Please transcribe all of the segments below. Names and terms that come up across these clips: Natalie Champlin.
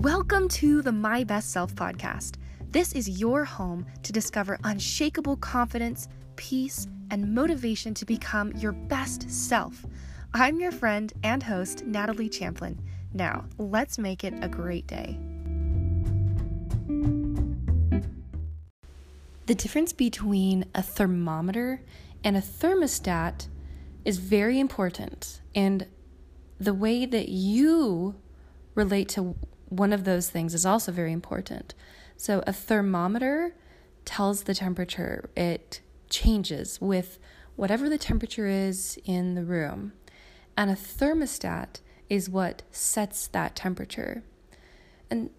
Welcome to the My Best Self podcast. This is your home to discover unshakable confidence, peace, and motivation to become your best self. I'm your friend and host, Natalie Champlin. Now, let's make it a great day. The difference between a thermometer and a thermostat is very important, and the way that you relate to one of those things is also very important. So a thermometer tells the temperature. It changes with whatever the temperature is in the room. And a thermostat is what sets that temperature. And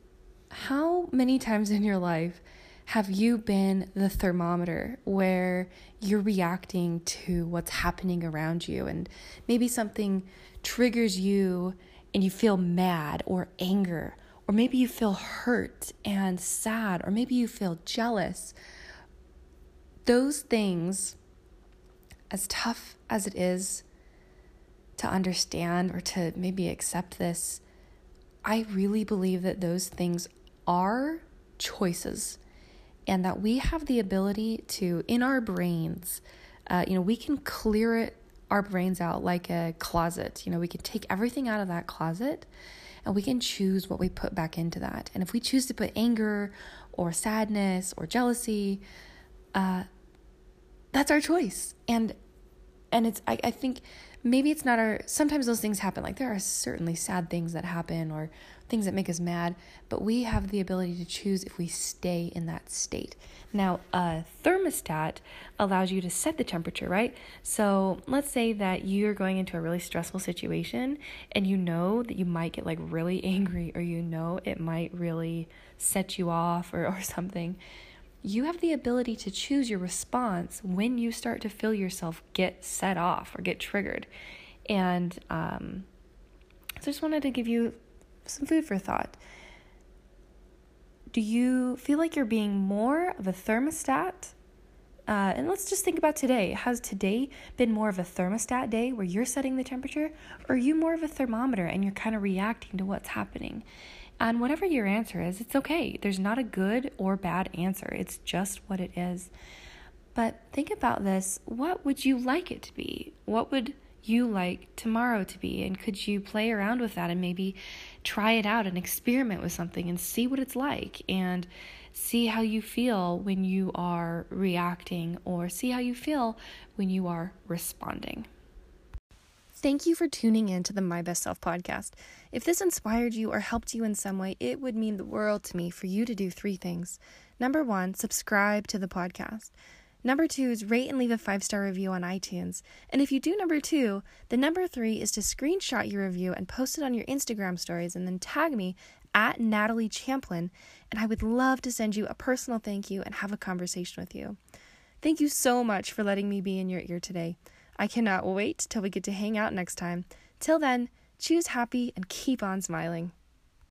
how many times in your life have you been the thermometer where you're reacting to what's happening around you? And maybe something triggers you and you feel mad or anger, or maybe you feel hurt and sad, or maybe you feel jealous. Those things, as tough as it is to understand or to maybe accept this, I really believe that those things are choices, and that we have the ability to, in our brains, we can clear our brains out like a closet. We can take everything out of that closet and we can choose what we put back into that. And if we choose to put anger or sadness or jealousy, that's our choice. And it's, I think maybe it's not our, sometimes those things happen. Like there are certainly sad things that happen or things that make us mad, but we have the ability to choose if we stay in that state. Now, a thermostat allows you to set the temperature, right? So let's say that you're going into a really stressful situation and you know that you might get like really angry, or you know it might really set you off or something. You have the ability to choose your response when you start to feel yourself get set off or get triggered. And so I just wanted to give you some food for thought. Do you feel like you're being more of a thermostat? And let's just think about today. Has today been more of a thermostat day where you're setting the temperature? Or are you more of a thermometer and you're kind of reacting to what's happening? And whatever your answer is, it's okay. There's not a good or bad answer. It's just what it is. But think about this. What would you like it to be? What would you like tomorrow to be? And could you play around with that and maybe try it out and experiment with something and see what it's like, and see how you feel when you are reacting, or see how you feel when you are responding? Thank you for tuning in to the My Best Self podcast. If this inspired you or helped you in some way, it would mean the world to me for you to do three things. Number one, subscribe to the podcast. Number two is rate and leave a 5-star review on iTunes. And if you do number two, the number three is to screenshot your review and post it on your Instagram stories and then tag me at Natalie Champlin, and I would love to send you a personal thank you and have a conversation with you. Thank you so much for letting me be in your ear today. I cannot wait till we get to hang out next time. Till then, choose happy and keep on smiling.